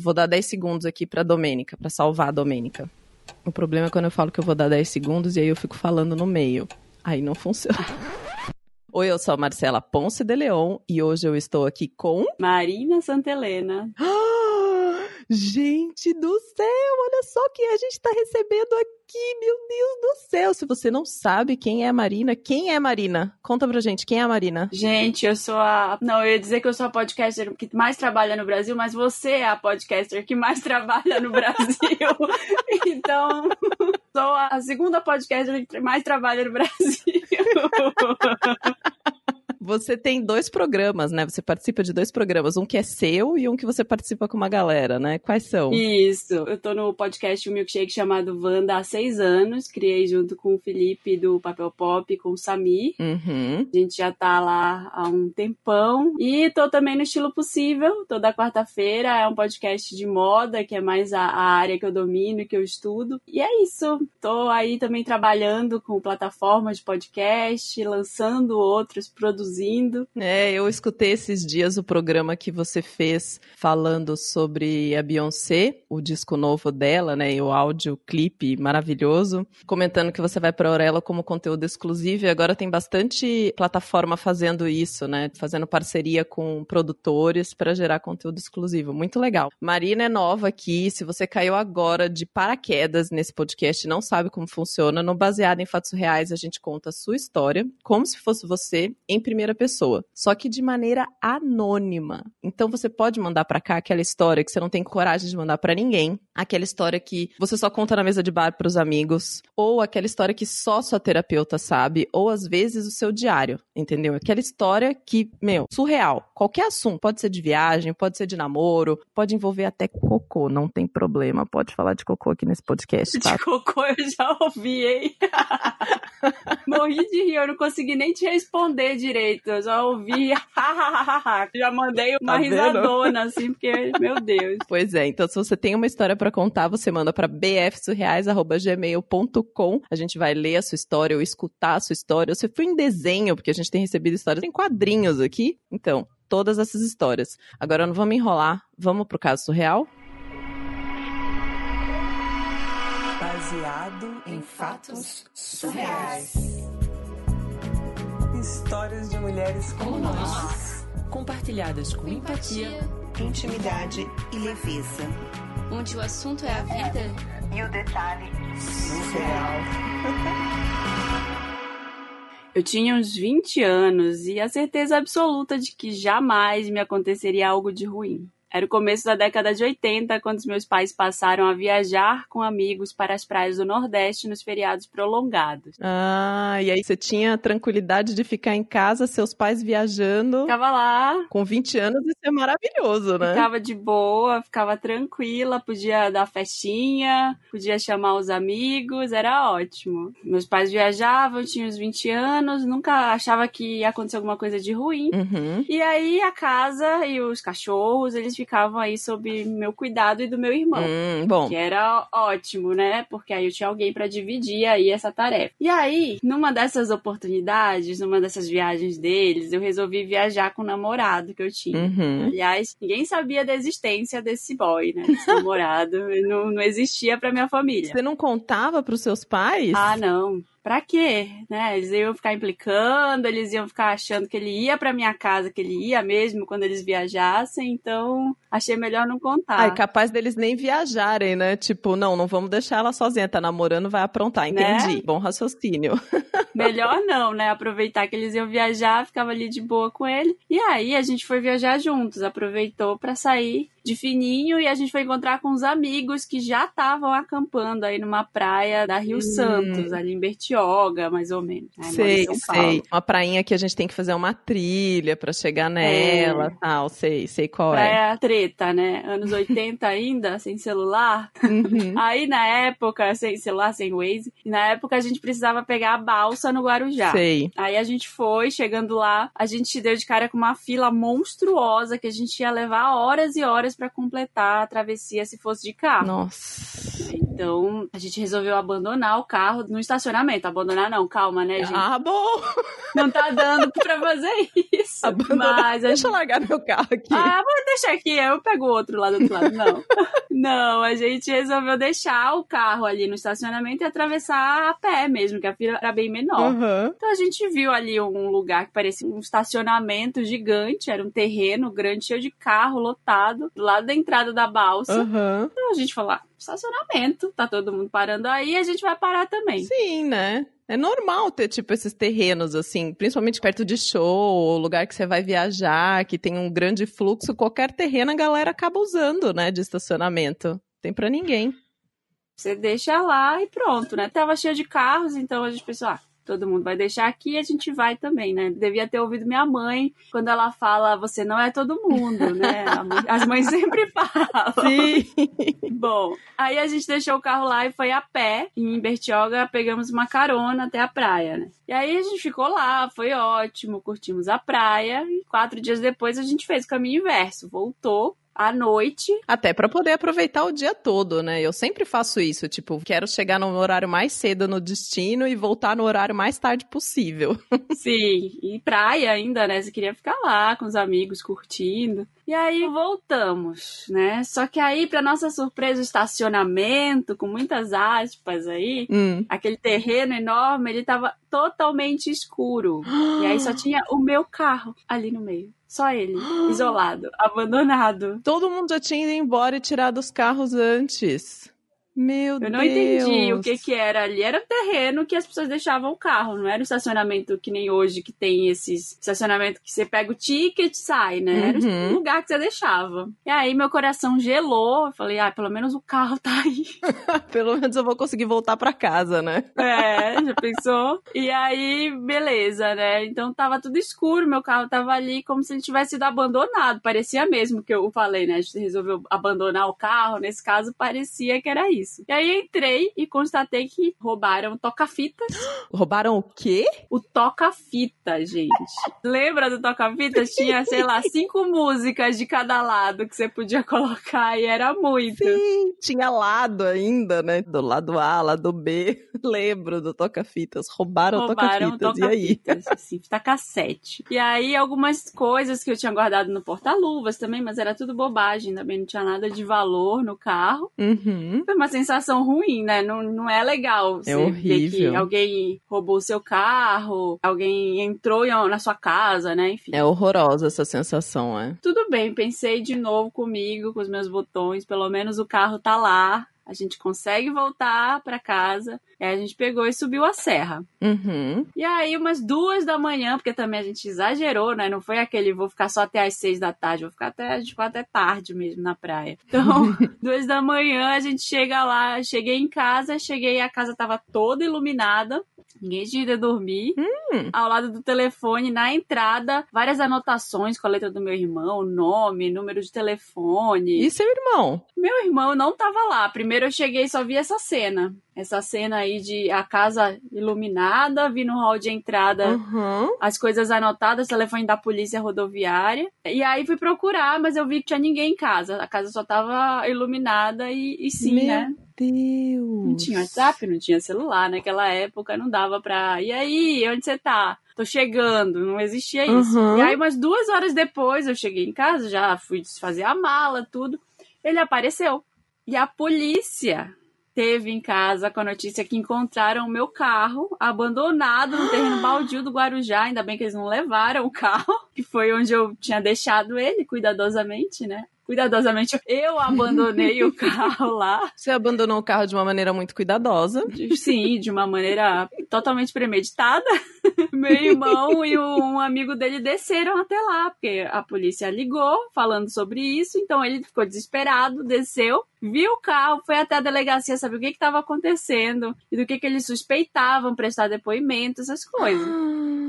Vou dar 10 segundos aqui pra Domênica, pra salvar a Domênica. O problema é quando eu falo que eu vou dar 10 segundos e aí eu fico falando no meio. Aí não funciona. Oi, eu sou a Marcela Ponce de Leão e hoje eu estou aqui com... Marina Santelena. Gente do céu, olha só quem a gente está recebendo aqui, meu Deus do céu. Se você não sabe quem é a Marina? Conta pra gente, quem é a Marina? Gente, eu sou a... Não, eu ia dizer que eu sou a podcaster que mais trabalha no Brasil, mas você é a podcaster que mais trabalha no Brasil. Então, sou a segunda podcaster que mais trabalha no Brasil. Você tem 2 programas, né? Você participa de 2 programas, um que é seu e um que você participa com uma galera, né? Quais são? Isso, eu tô no podcast Milkshake chamado Wanda há 6 anos, criei junto com o Felipe do Papel Pop, com o Sami. Uhum. A gente já tá lá há um tempão. E tô também no Estilo Possível, toda quarta-feira, é um podcast de moda, que é mais a área que eu domino, que eu estudo. E é isso, tô aí também trabalhando com plataformas de podcast, lançando outros produtos. É, eu escutei esses dias o programa que você fez falando sobre a Beyoncé, o disco novo dela, né, e o áudio clipe maravilhoso, comentando que você vai para a Aurela como conteúdo exclusivo e agora tem bastante plataforma fazendo isso, né, fazendo parceria com produtores para gerar conteúdo exclusivo, muito legal. Marina é nova aqui, se você caiu agora de paraquedas nesse podcast e não sabe como funciona, no Baseado em Fatos Reais a gente conta a sua história, como se fosse você, em primeira pessoa, só que de maneira anônima. Então você pode mandar pra cá aquela história que você não tem coragem de mandar pra ninguém, aquela história que você só conta na mesa de bar pros amigos, ou aquela história que só sua terapeuta sabe, ou às vezes o seu diário, entendeu? Aquela história que, meu, surreal. Qualquer assunto, pode ser de viagem, pode ser de namoro, pode envolver até cocô, não tem problema, pode falar de cocô aqui nesse podcast, tá? De cocô eu já ouvi, hein? Morri de rir, eu não consegui nem te responder direito. Eu já ouvi, já mandei uma risadona, assim, porque, meu Deus. Pois é, então se você tem uma história pra contar, você manda pra bfsurreais@gmail.com. A gente vai ler a sua história ou escutar a sua história. Você foi em desenho, porque a gente tem recebido histórias em quadrinhos aqui. Então, todas essas histórias. Agora não vamos enrolar, vamos pro caso surreal? Baseado em fatos surreais. Histórias de mulheres como nós, compartilhadas com empatia, intimidade e leveza. Onde o assunto é a vida e o detalhe surreal. Eu tinha uns 20 anos e a certeza absoluta de que jamais me aconteceria algo de ruim. Era o começo da década de 80, quando os meus pais passaram a viajar com amigos para as praias do Nordeste nos feriados prolongados. Ah, e aí você tinha a tranquilidade de ficar em casa, seus pais viajando. Ficava lá. Com 20 anos, isso é maravilhoso, né? Ficava de boa, ficava tranquila, podia dar festinha, podia chamar os amigos, era ótimo. Meus pais viajavam, eu tinha uns 20 anos, nunca achava que ia acontecer alguma coisa de ruim. Uhum. E aí a casa e os cachorros, eles ficavam aí sob meu cuidado e do meu irmão. Bom. Que era ótimo, né? Porque aí eu tinha alguém pra dividir aí essa tarefa. E aí, numa dessas oportunidades, numa dessas viagens deles, eu resolvi viajar com o namorado que eu tinha. Uhum. Aliás, ninguém sabia da existência desse boy, né? Desse namorado. Não existia pra minha família. Você não contava pros seus pais? Ah, não. Pra quê? Né? Eles iam ficar implicando, eles iam ficar achando que ele ia pra minha casa, que ele ia mesmo quando eles viajassem, então achei melhor não contar. Ai, capaz deles nem viajarem, né? Tipo, não vamos deixar ela sozinha, tá namorando, vai aprontar, entendi. Né? Bom raciocínio. Melhor não, né? Aproveitar que eles iam viajar, ficava ali de boa com ele. E aí a gente foi viajar juntos, aproveitou pra sair de fininho, e a gente foi encontrar com uns amigos que já estavam acampando aí numa praia da Rio Santos, ali em Bertioga, mais ou menos. Né? Sei. Uma prainha que a gente tem que fazer uma trilha pra chegar nela, tal, sei qual é. Praia treta, né? Anos 80 ainda, sem celular. Uhum. Aí na época, sem celular, sem Waze, na época a gente precisava pegar a balsa no Guarujá. Sei. Aí a gente foi, chegando lá, a gente se deu de cara com uma fila monstruosa que a gente ia levar horas e horas pra completar a travessia se fosse de carro. Nossa. Então, a gente resolveu abandonar o carro no estacionamento. momento. Abandonar não, calma, né, gente? Ah, bom! Não tá dando pra fazer isso. Abandonar, mas a gente... deixa eu largar meu carro aqui. Ah, vou deixar aqui, eu pego outro lá do outro lado. Não, não, a gente resolveu deixar o carro ali no estacionamento e atravessar a pé mesmo, que a fila era bem menor. Uhum. Então a gente viu ali um lugar que parecia um estacionamento gigante, era um terreno grande, cheio de carro, lotado, do lado da entrada da balsa. Uhum. Então a gente falou, ah, estacionamento, tá todo mundo parando aí, a gente vai parar também. Sim, né? É normal ter, tipo, esses terrenos, assim, principalmente perto de show, lugar que você vai viajar, que tem um grande fluxo, qualquer terreno a galera acaba usando, né, de estacionamento. Tem pra ninguém. Você deixa lá e pronto, né? Tava cheio de carros, então a gente pensou, ah, todo mundo vai deixar aqui e a gente vai também, né? Devia ter ouvido minha mãe quando ela fala, você não é todo mundo, né? As mães sempre falam. Sim. Bom, aí a gente deixou o carro lá e foi a pé. Em Bertioga, pegamos uma carona até a praia, né? E aí a gente ficou lá, foi ótimo, curtimos a praia. E 4 dias depois a gente fez o caminho inverso, voltou à noite. Até pra poder aproveitar o dia todo, né? Eu sempre faço isso, tipo, quero chegar no horário mais cedo no destino e voltar no horário mais tarde possível. Sim, e praia ainda, né? Você queria ficar lá com os amigos, curtindo. E aí voltamos, né? Só que aí, pra nossa surpresa, o estacionamento, com muitas aspas aí, aquele terreno enorme, ele tava totalmente escuro. E aí só tinha o meu carro ali no meio. Só ele, isolado, abandonado. Todo mundo já tinha ido embora e tirado os carros antes. Meu Deus. Eu não entendi o que era ali. Era um terreno que as pessoas deixavam o carro. Não era um estacionamento que nem hoje, que tem esses estacionamento que você pega o ticket e sai, né? Era um lugar que você deixava. E aí meu coração gelou. Eu falei, ah, pelo menos o carro tá aí. Pelo menos eu vou conseguir voltar pra casa, né? É, já pensou? E aí, beleza, né? Então tava tudo escuro, meu carro tava ali como se ele tivesse sido abandonado. Parecia mesmo que eu falei, né? A gente resolveu abandonar o carro. Nesse caso, parecia que era isso. E aí entrei e constatei que roubaram toca-fitas. Roubaram o quê? O toca-fita, gente. Lembra do toca-fita? Tinha, sei lá, 5 músicas de cada lado que você podia colocar e era muito. Sim, tinha lado ainda, né? Do lado A, lado B. Lembro do toca-fitas. Roubaram toca-fitas. E aí? Assim, fita cassete. E aí algumas coisas que eu tinha guardado no porta-luvas também, mas era tudo bobagem também. Não tinha nada de valor no carro. Uhum. Foi uma sensação ruim, né? Não é legal você ver que alguém roubou o seu carro, alguém entrou na sua casa, né? Enfim. É horrorosa essa sensação, é. Tudo bem, pensei de novo comigo, com os meus botões, pelo menos o carro tá lá, a gente consegue voltar pra casa. E aí a gente pegou e subiu a serra. Uhum. E aí, umas 2 da manhã, porque também a gente exagerou, né? Não foi aquele, vou ficar só até as 6 da tarde, a gente ficou até tarde mesmo na praia. Então, 2 da manhã, a gente chega lá, cheguei em casa, a casa tava toda iluminada, ninguém tinha ido dormir. Ao lado do telefone, na entrada, várias anotações com a letra do meu irmão, nome, número de telefone. E seu irmão? Meu irmão não tava lá. Primeiro eu cheguei e só vi essa cena. Essa cena aí de a casa iluminada, vi no hall de entrada as coisas anotadas, telefone da polícia rodoviária. E aí fui procurar, mas eu vi que tinha ninguém em casa. A casa só tava iluminada e sim, meu, né? Meu Deus! Não tinha WhatsApp, não tinha celular. Naquela época não dava pra... E aí, onde você tá? Tô chegando, não existia isso. E aí umas 2 horas depois eu cheguei em casa, já fui desfazer a mala, tudo. Ele apareceu. E a polícia... teve em casa com a notícia que encontraram o meu carro abandonado no terreno baldio do Guarujá. Ainda bem que eles não levaram o carro, que foi onde eu tinha deixado ele cuidadosamente, né? Cuidadosamente, eu abandonei o carro lá. Você abandonou o carro de uma maneira muito cuidadosa. Sim, de uma maneira totalmente premeditada. Meu irmão e um amigo dele desceram até lá, porque a polícia ligou falando sobre isso, então ele ficou desesperado, desceu, viu o carro, foi até a delegacia saber o que estava acontecendo e do que eles suspeitavam, prestar depoimento, essas coisas.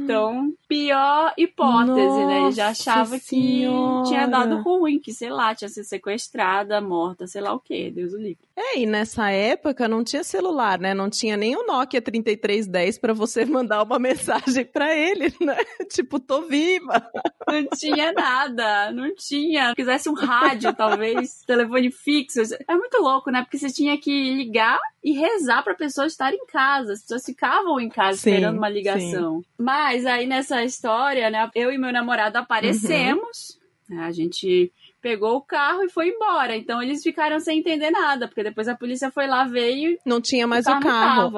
Então, pior hipótese, né? Ele já achava que tinha dado ruim, que sei lá, tinha sido sequestrada, morta, sei lá o que, Deus o livre. É, e nessa época não tinha celular, né? Não tinha nem o Nokia 3310 pra você mandar uma mensagem mensagem pra ele, né? Tipo, tô viva. Não tinha nada, não tinha. Se quisesse um rádio, talvez, telefone fixo. É muito louco, né? Porque você tinha que ligar e rezar pra pessoa estar em casa. As pessoas ficavam em casa, sim, esperando uma ligação. Sim. Mas aí nessa história, né? Eu e meu namorado aparecemos, né, a gente pegou o carro e foi embora. Então eles ficaram sem entender nada, porque depois a polícia foi lá, veio e não tinha mais o carro.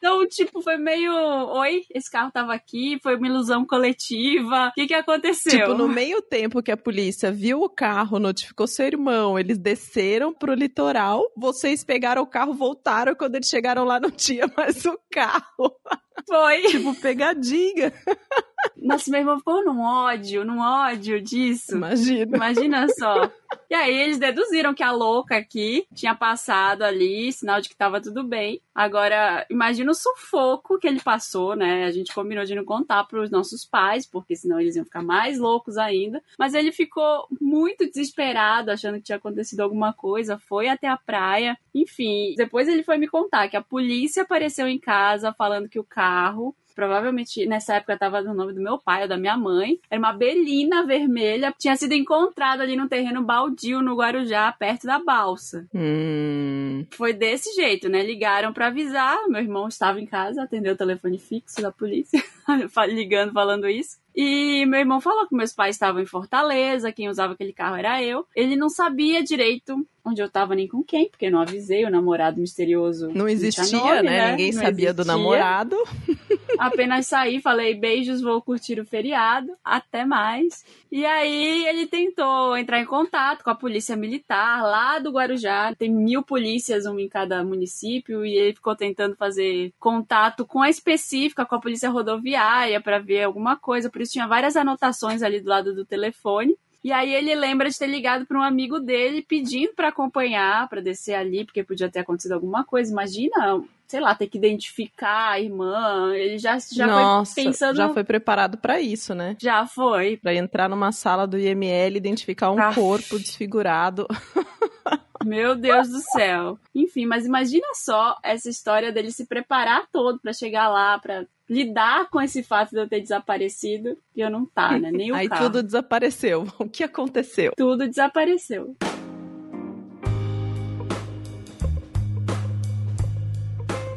Então, tipo, foi meio... Oi, esse carro tava aqui, foi uma ilusão coletiva. O que que aconteceu? Tipo, no meio tempo que a polícia viu o carro, notificou seu irmão, eles desceram pro litoral, vocês pegaram o carro, voltaram, quando eles chegaram lá não tinha mais o carro. Foi. Tipo, pegadinha. Nossa, meu irmão ficou num ódio disso. Imagina só. E aí eles deduziram que a louca aqui tinha passado ali, sinal de que tava tudo bem. Agora, imagina o sufoco que ele passou, né? A gente combinou de não contar pros nossos pais, porque senão eles iam ficar mais loucos ainda. Mas ele ficou muito desesperado, achando que tinha acontecido alguma coisa, foi até a praia. Enfim, depois ele foi me contar que a polícia apareceu em casa falando que o carro... Provavelmente, nessa época, estava no nome do meu pai ou da minha mãe. Era uma Belina vermelha. Tinha sido encontrada ali num terreno baldio no Guarujá, perto da balsa. Foi desse jeito, né? Ligaram pra avisar. Meu irmão estava em casa, atendeu o telefone fixo da polícia, ligando, falando isso. E meu irmão falou que meus pais estavam em Fortaleza, quem usava aquele carro era eu. Ele não sabia direito onde eu tava nem com quem, porque eu não avisei, o namorado misterioso... Não existia, nome, né? Ninguém não sabia existia. Do namorado. Apenas saí, falei, beijos, vou curtir o feriado, até mais. E aí ele tentou entrar em contato com a polícia militar lá do Guarujá. Tem 1000 polícias, uma em cada município, e ele ficou tentando fazer contato com a específica, com a polícia rodoviária, pra ver alguma coisa, por isso tinha várias anotações ali do lado do telefone. E aí ele lembra de ter ligado para um amigo dele pedindo para acompanhar, para descer ali, porque podia ter acontecido alguma coisa. Imagina, sei lá, ter que identificar a irmã. Ele já nossa, foi pensando... já foi preparado para isso, né? Já foi. Para entrar numa sala do IML, identificar um corpo desfigurado... Meu Deus do céu. Enfim, mas imagina só essa história dele se preparar todo pra chegar lá, pra lidar com esse fato de eu ter desaparecido e eu não tá, né? Nem o aí carro. Tudo desapareceu. O que aconteceu? Tudo desapareceu.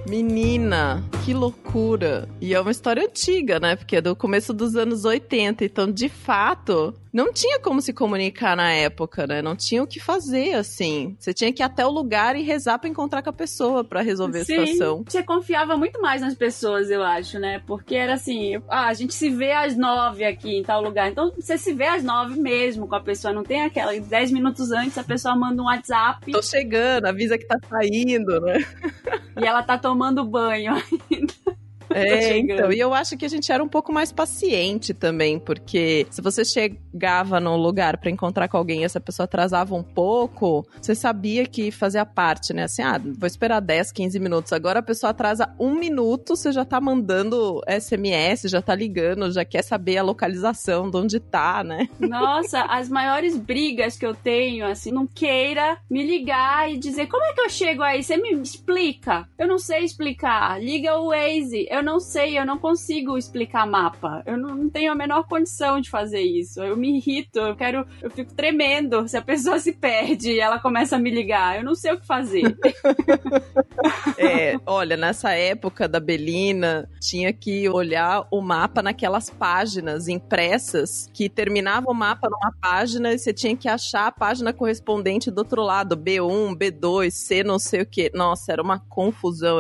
Menina, que loucura. E é uma história antiga, né? Porque é do começo dos anos 80. Então, de fato, não tinha como se comunicar na época, né? Não tinha o que fazer, assim. Você tinha que ir até o lugar e rezar pra encontrar com a pessoa pra resolver a situação. Você confiava muito mais nas pessoas, eu acho, né? Porque era assim, a gente se vê às 9 aqui em tal lugar. Então, você se vê às 9 mesmo com a pessoa. Não tem aquela 10 minutos antes a pessoa manda um WhatsApp. Tô chegando, avisa que tá saindo, né? E ela tá tomando banho ainda. É, então, e eu acho que a gente era um pouco mais paciente também, porque se você chegava num lugar pra encontrar com alguém e essa pessoa atrasava um pouco, você sabia que fazia parte, né? Assim, vou esperar 10, 15 minutos. Agora a pessoa atrasa 1 minuto, você já tá mandando SMS, já tá ligando, já quer saber a localização de onde tá, né? Nossa, as maiores brigas que eu tenho, assim, não queira me ligar e dizer, como é que eu chego aí? Você me explica? Eu não sei explicar. Liga o Waze. Eu não sei, eu não consigo explicar mapa. Eu não tenho a menor condição de fazer isso. Eu me irrito, eu fico tremendo. Se a pessoa se perde e ela começa a me ligar, eu não sei o que fazer. Olha, nessa época da Belina, tinha que olhar o mapa naquelas páginas impressas, que terminava o mapa numa página e você tinha que achar a página correspondente do outro lado, B1, B2, C não sei o quê. Nossa, era uma confusão.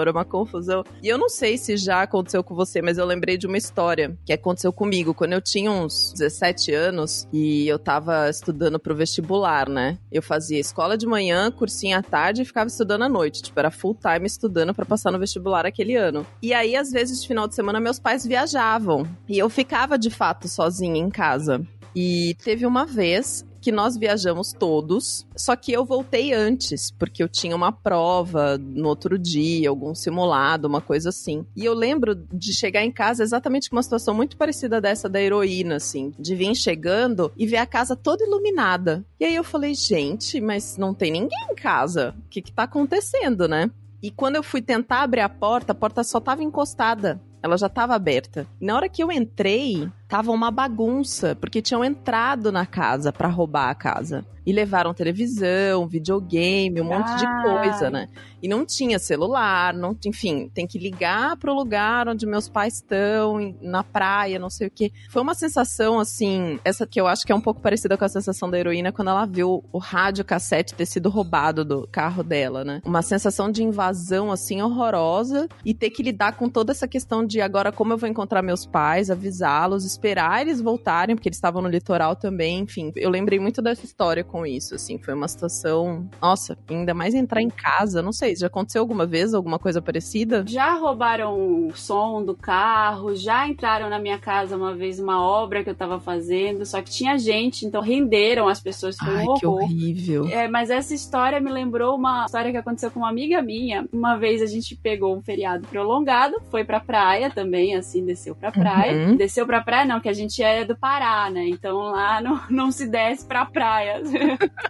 E eu não sei se já aconteceu com você, mas eu lembrei de uma história que aconteceu comigo, quando eu tinha uns 17 anos e eu tava estudando pro vestibular, né? Eu fazia escola de manhã, cursinho à tarde e ficava estudando à noite, tipo, era full time estudando pra passar no vestibular aquele ano. E aí, às vezes, de final de semana, meus pais viajavam e eu ficava, de fato, sozinha em casa. E teve uma vez que nós viajamos todos, só que eu voltei antes, porque eu tinha uma prova no outro dia, algum simulado, uma coisa assim. E eu lembro de chegar em casa exatamente com uma situação muito parecida dessa da heroína, assim, de vir chegando e ver a casa toda iluminada. E aí eu falei, gente, mas não tem ninguém em casa, o que tá acontecendo, né? E quando eu fui tentar abrir a porta só tava encostada. ela já estava aberta. E na hora que eu entrei, tava uma bagunça, porque tinham entrado na casa para roubar a casa. E levaram televisão, videogame, um monte de coisa, né? E não tinha celular, não, enfim, tem que ligar pro lugar onde meus pais estão, na praia, não sei o quê. Foi uma sensação, assim, essa que eu acho que é um pouco parecida com a sensação da heroína quando ela viu o rádio cassete ter sido roubado do carro dela, né? Uma sensação de invasão, assim, horrorosa, e ter que lidar com toda essa questão de agora como eu vou encontrar meus pais, avisá-los, esperar eles voltarem, porque eles estavam no litoral também, enfim. Eu lembrei muito dessa história com isso, assim, foi uma situação... Nossa, ainda mais entrar em casa, não sei, já aconteceu alguma vez, alguma coisa parecida? Já roubaram o som do carro, já entraram na minha casa uma vez, uma obra que eu tava fazendo, só que tinha gente, então renderam as pessoas, foi um horror. Ai, que horrível. É, mas essa história me lembrou uma história que aconteceu com uma amiga minha. Uma vez a gente pegou um feriado prolongado, foi pra praia também, assim, desceu pra praia. Uhum. Desceu pra praia, não, que a gente é do Pará, né? Então lá não se desce pra praia.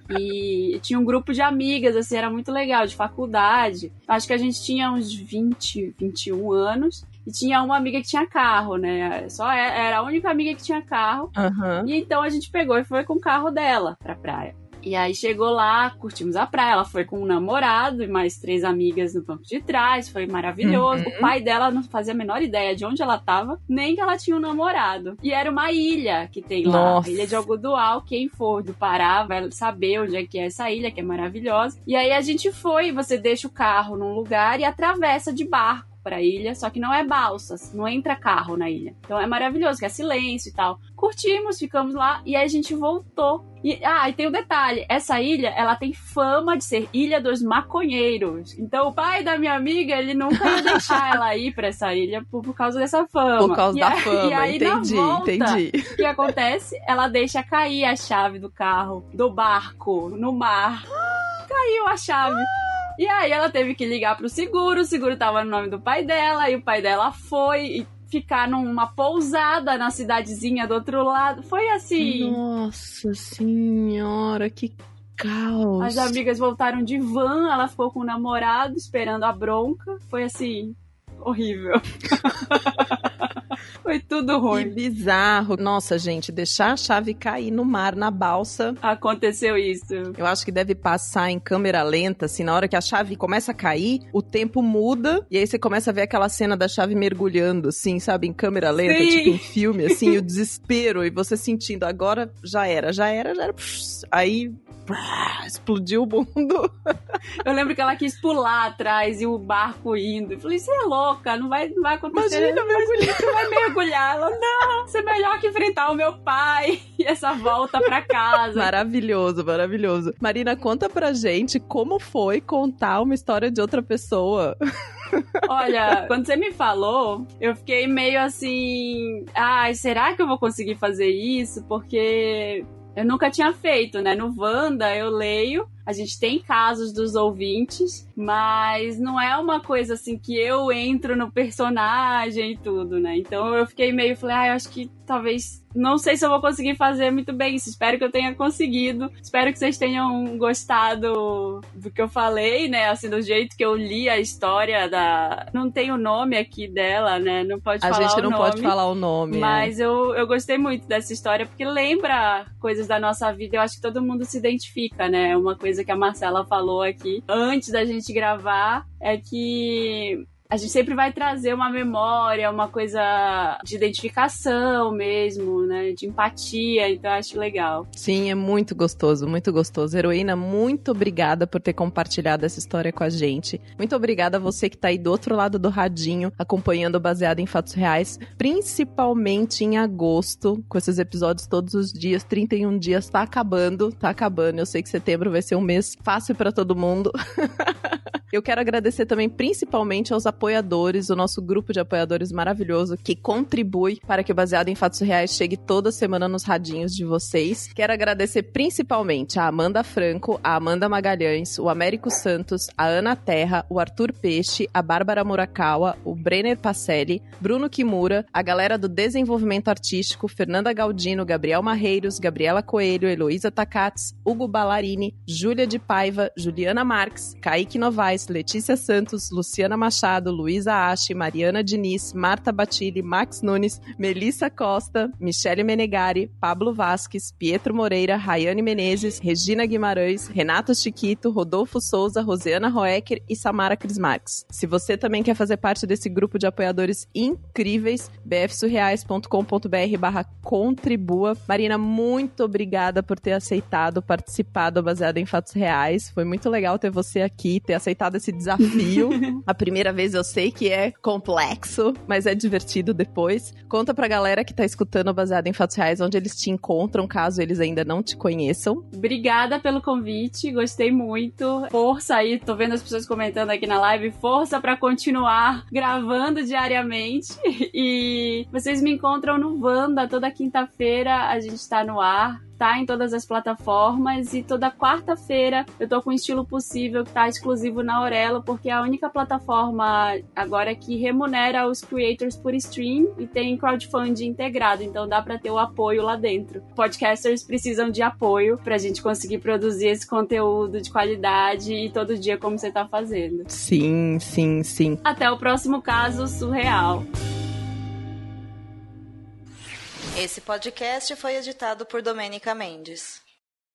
E tinha um grupo de amigas, assim, era muito legal, de faculdade. Acho que a gente tinha uns 20, 21 anos. E tinha uma amiga que tinha carro, né? Só era a única amiga que tinha carro. Uhum. E então a gente pegou e foi com o carro dela pra praia. E aí chegou lá, curtimos a praia, ela foi com um namorado e mais 3 amigas no banco de trás, foi maravilhoso. Uhum. O pai dela não fazia a menor ideia de onde ela tava, nem que ela tinha um namorado. E era uma ilha que tem lá, a Ilha de Algodual, quem for do Pará vai saber onde é que é essa ilha, que é maravilhosa. E aí a gente foi, você deixa o carro num lugar e atravessa de barco pra ilha, só que não é balsas, não entra carro na ilha. Então é maravilhoso, que é silêncio e tal. Curtimos, ficamos lá e aí a gente voltou. E tem um detalhe, essa ilha, ela tem fama de ser ilha dos maconheiros. Então o pai da minha amiga, ele nunca ia deixar ela ir pra essa ilha por causa dessa fama. Por causa da fama, e aí, entendi, na volta, entendi. O que acontece? Ela deixa cair a chave do carro, do barco, no mar. Caiu a chave. E aí ela teve que ligar pro seguro, o seguro tava no nome do pai dela, e o pai dela foi ficar numa pousada na cidadezinha do outro lado. Foi assim... Nossa senhora, que caos. As amigas voltaram de van, ela ficou com o namorado esperando a bronca. Foi assim... horrível. Foi tudo ruim. Que bizarro. Nossa, gente, deixar a chave cair no mar, na balsa. Aconteceu isso. Eu acho que deve passar em câmera lenta, assim, na hora que a chave começa a cair, o tempo muda, e aí você começa a ver aquela cena da chave mergulhando, assim, sabe, em câmera lenta, sim, tipo em filme, assim, o desespero, e você sentindo, agora já era, aí... explodiu o mundo. Eu lembro que ela quis pular atrás e o barco indo. Eu falei, você é louca, não vai acontecer. Imagina, você vai mergulhar. Ela, não, você é melhor que enfrentar o meu pai e essa volta pra casa. Maravilhoso, maravilhoso. Marina, conta pra gente como foi contar uma história de outra pessoa. Olha, quando você me falou, eu fiquei meio assim, ai, será que eu vou conseguir fazer isso? Porque... eu nunca tinha feito, né? No Wanda eu leio, a gente tem casos dos ouvintes, mas não é uma coisa assim que eu entro no personagem e tudo, né? Então eu fiquei meio, falei, eu acho que talvez, não sei se eu vou conseguir fazer muito bem isso, espero que eu tenha conseguido, espero que vocês tenham gostado do que eu falei, né? Assim, do jeito que eu li a história da... não tem o nome aqui dela, né? Não pode falar o nome. A gente não pode falar o nome. Mas eu gostei muito dessa história, porque lembra coisas da nossa vida, eu acho que todo mundo se identifica, né? Uma coisa que a Marcela falou aqui, antes da gente gravar, é que... a gente sempre vai trazer uma memória, uma coisa de identificação mesmo, né? De empatia, então eu acho legal. Sim, é muito gostoso, muito gostoso. Heroína, muito obrigada por ter compartilhado essa história com a gente. Muito obrigada a você que tá aí do outro lado do radinho, acompanhando o Baseado em Fatos Reais, principalmente em agosto, com esses episódios todos os dias, 31 dias, tá acabando. Eu sei que setembro vai ser um mês fácil pra todo mundo. Eu quero agradecer também, principalmente, aos apoiadores, o nosso grupo de apoiadores maravilhoso, que contribui para que o Baseado em Fatos Reais chegue toda semana nos radinhos de vocês. Quero agradecer principalmente a Amanda Franco, a Amanda Magalhães, o Américo Santos, a Ana Terra, o Arthur Peixe, a Bárbara Murakawa, o Brenner Pacelli, Bruno Kimura, a galera do Desenvolvimento Artístico, Fernanda Galdino, Gabriel Marreiros, Gabriela Coelho, Heloísa Takats, Hugo Ballarini, Júlia de Paiva, Juliana Marques, Kaique Novaes, Moraes, Letícia Santos, Luciana Machado, Luísa Ache, Mariana Diniz, Marta Batilli, Max Nunes, Melissa Costa, Michele Menegari, Pablo Vasques, Pietro Moreira, Rayane Menezes, Regina Guimarães, Renato Chiquito, Rodolfo Souza, Rosiana Roecker e Samara Crismarques. Se você também quer fazer parte desse grupo de apoiadores incríveis, bfsurreais.com.br/contribua. Marina, muito obrigada por ter aceitado participar do Baseado em Fatos Reais. Foi muito legal ter você aqui, ter aceitado esse desafio. A primeira vez eu sei que é complexo, mas é divertido depois. Conta pra galera que tá escutando o Baseado em Fatos Reais onde eles te encontram, caso eles ainda não te conheçam. Obrigada pelo convite, gostei muito. Força aí, tô vendo as pessoas comentando aqui na live. Força pra continuar gravando diariamente. E vocês me encontram no Wanda, toda quinta-feira a gente tá no ar. Tá em todas as plataformas e toda quarta-feira eu tô com o Estilo Possível, que tá exclusivo na Aurela, porque é a única plataforma agora que remunera os creators por stream e tem crowdfunding integrado, então dá pra ter o apoio lá dentro. Podcasters precisam de apoio pra gente conseguir produzir esse conteúdo de qualidade e todo dia como você tá fazendo. Sim, sim, sim. Até o próximo caso surreal. Esse podcast foi editado por Domênica Mendes.